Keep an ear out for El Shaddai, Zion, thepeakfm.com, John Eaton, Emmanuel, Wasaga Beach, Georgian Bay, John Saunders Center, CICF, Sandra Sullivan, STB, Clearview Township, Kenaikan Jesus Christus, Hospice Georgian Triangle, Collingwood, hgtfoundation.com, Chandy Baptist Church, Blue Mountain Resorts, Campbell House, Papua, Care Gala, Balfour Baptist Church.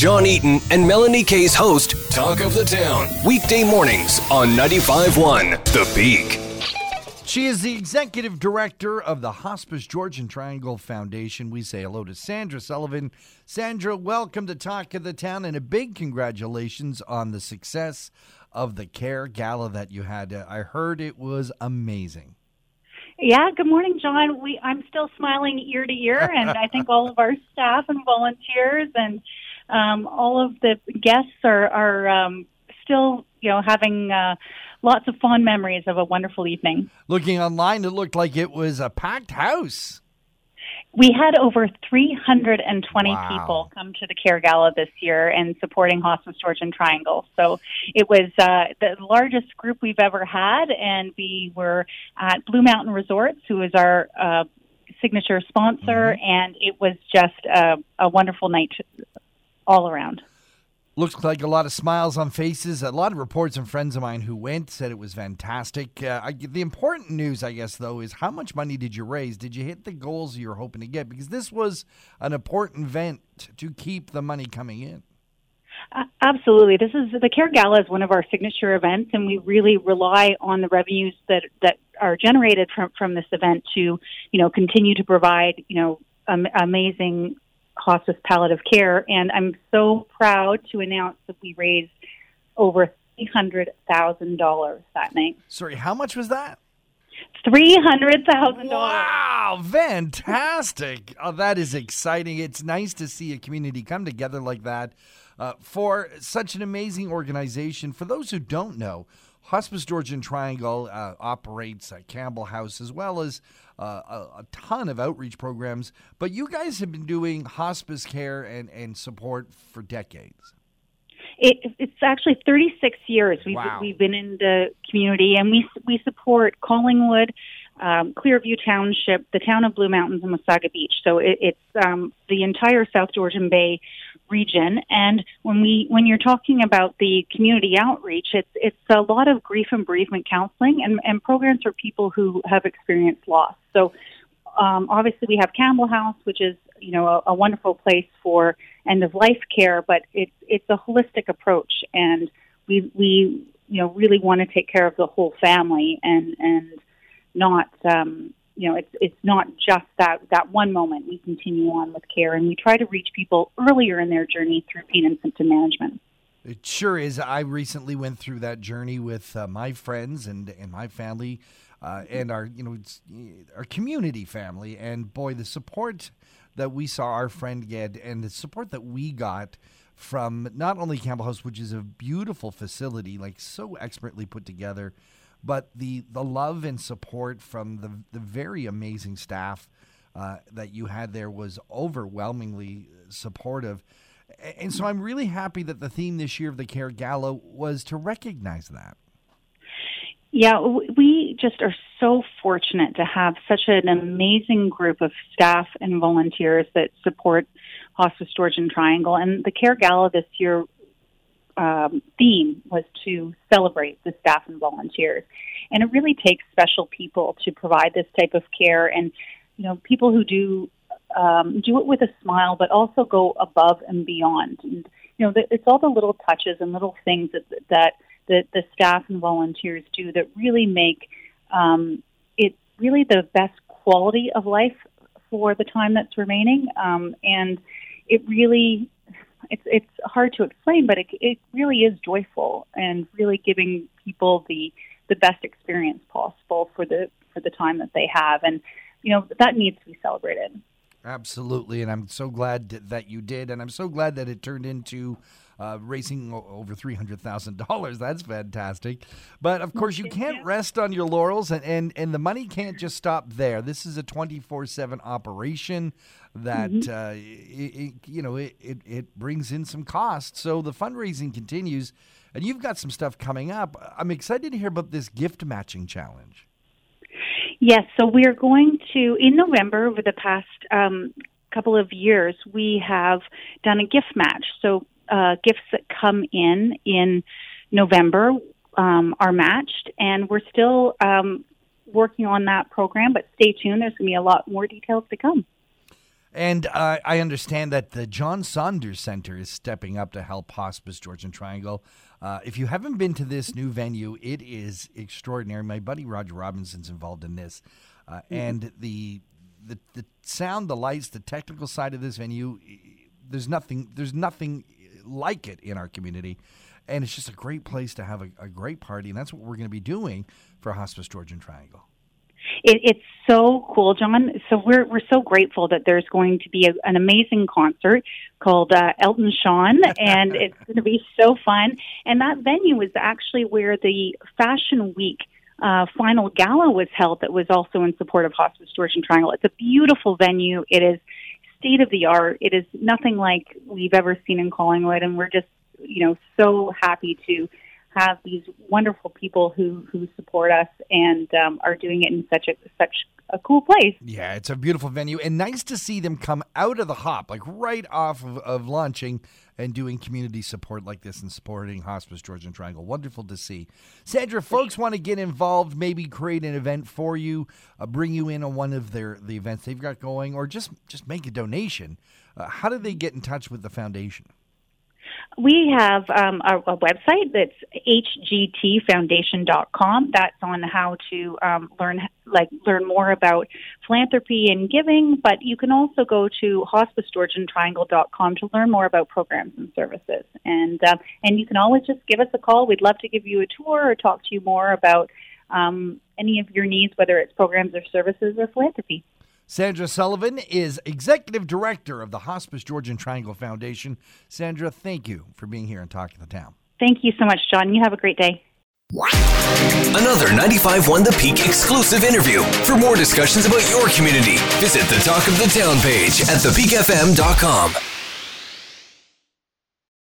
John Eaton and Melanie Kay's host, Talk of the Town, weekday mornings on 95.1 The Peak. She is the executive director of the Hospice Georgian Triangle Foundation. We say hello to Sandra Sullivan. Sandra, welcome to Talk of the Town, and a big congratulations on the success of the Care Gala that you had. I heard it was amazing. Yeah, good morning, John. I'm still smiling ear to ear, and I think all of our staff and volunteers and all of the guests are still, having lots of fond memories of a wonderful evening. Looking online, it looked like it was a packed house. We had over 320 people come to the Care Gala this year and supporting Hospice Georgian Triangle. So it was the largest group we've ever had, and we were at Blue Mountain Resorts, who is our signature sponsor, and it was just a wonderful night all around. Looks like a lot of smiles on faces. A lot of reports and friends of mine who went said it was fantastic. The important news, I guess, though, is how much money did you raise? Did you hit the goals you were hoping to get? Because this was an important event to keep the money coming in. Absolutely. The Care Gala is one of our signature events, and we really rely on the revenues that are generated from this event to, continue to provide, amazing hospice palliative care, and I'm so proud to announce that we raised over $300,000 that night. Sorry, how much was that? $300,000. Wow, fantastic. Oh, that is exciting. It's nice to see a community come together like that for such an amazing organization. For those who don't know, Hospice Georgian Triangle operates at Campbell House as well as a ton of outreach programs. But you guys have been doing hospice care and support for decades. It's actually 36 years we've been in the community, and we support Collingwood, Clearview Township, the town of Blue Mountains, and Wasaga Beach. So it's the entire South Georgian Bay region. And when you're talking about the community outreach, it's a lot of grief and bereavement counseling and programs for people who have experienced loss. So obviously we have Campbell House, which is a wonderful place for end of life care, but it's a holistic approach, and we really want to take care of the whole family and not, it's not just that one moment. We continue on with care, and we try to reach people earlier in their journey through pain and symptom management. It sure is. I recently went through that journey with my friends and my family and our community family. And boy, the support that we saw our friend get and the support that we got from not only Campbell House, which is a beautiful facility, like so expertly put together, but the love and support from the very amazing staff that you had there was overwhelmingly supportive. And so I'm really happy that the theme this year of the Care Gala was to recognize that. Yeah, we just are so fortunate to have such an amazing group of staff and volunteers that support Hospice Georgian Triangle. And the Care Gala this year theme was to celebrate the staff and volunteers. And it really takes special people to provide this type of care, and, people who do it with a smile, but also go above and beyond. And, it's all the little touches and little things that the staff and volunteers do that really make it really the best quality of life for the time that's remaining. And it really, it's hard to explain, but it really is joyful and really giving people the best experience possible for the time that they have. And, that needs to be celebrated. Absolutely, and I'm so glad that you did, and I'm so glad that it turned into raising over $300,000. That's fantastic. But, of course, you can't rest on your laurels, and the money can't just stop there. This is a 24/7 operation that, it brings in some costs. So the fundraising continues, and you've got some stuff coming up. I'm excited to hear about this gift matching challenge. Yes, so we're going to, in November, over the past couple of years, we have done a gift match. So gifts that come in November are matched, and we're still working on that program, but stay tuned. There's going to be a lot more details to come. And I understand that the John Saunders Center is stepping up to help Hospice Georgian Triangle. If you haven't been to this new venue, it is extraordinary. My buddy Roger Robinson's involved in this. And the sound, the lights, the technical side of this venue, there's nothing like it in our community. And it's just a great place to have a great party. And that's what we're going to be doing for Hospice Georgian Triangle. It's so cool, John. So we're so grateful that there's going to be an amazing concert called Elton Sean, and it's going to be so fun. And that venue is actually where the Fashion Week final gala was held that was also in support of Hospice Georgian Triangle. It's a beautiful venue. It is state-of-the-art. It is nothing like we've ever seen in Collingwood, and we're just, so happy to have these wonderful people who support us and are doing it in such a cool place. Yeah, it's a beautiful venue, and nice to see them come out of the hop, like right off of launching and doing community support like this and supporting Hospice Georgian Triangle. Wonderful to see. Sandra, folks want to get involved, maybe create an event for you, bring you in on one of the events they've got going, or just make a donation. How do they get in touch with the foundation? We have a website that's hgtfoundation.com. That's on how to learn more about philanthropy and giving. But you can also go to hospicegeorgiantriangle.com to learn more about programs and services. And you can always just give us a call. We'd love to give you a tour or talk to you more about any of your needs, whether it's programs or services or philanthropy. Sandra Sullivan is Executive Director of the Hospice Georgian Triangle Foundation. Sandra, thank you for being here and talking to the town. Thank you so much, John. You have a great day. Another 95.1 The Peak exclusive interview. For more discussions about your community, visit the Talk of the Town page at thepeakfm.com.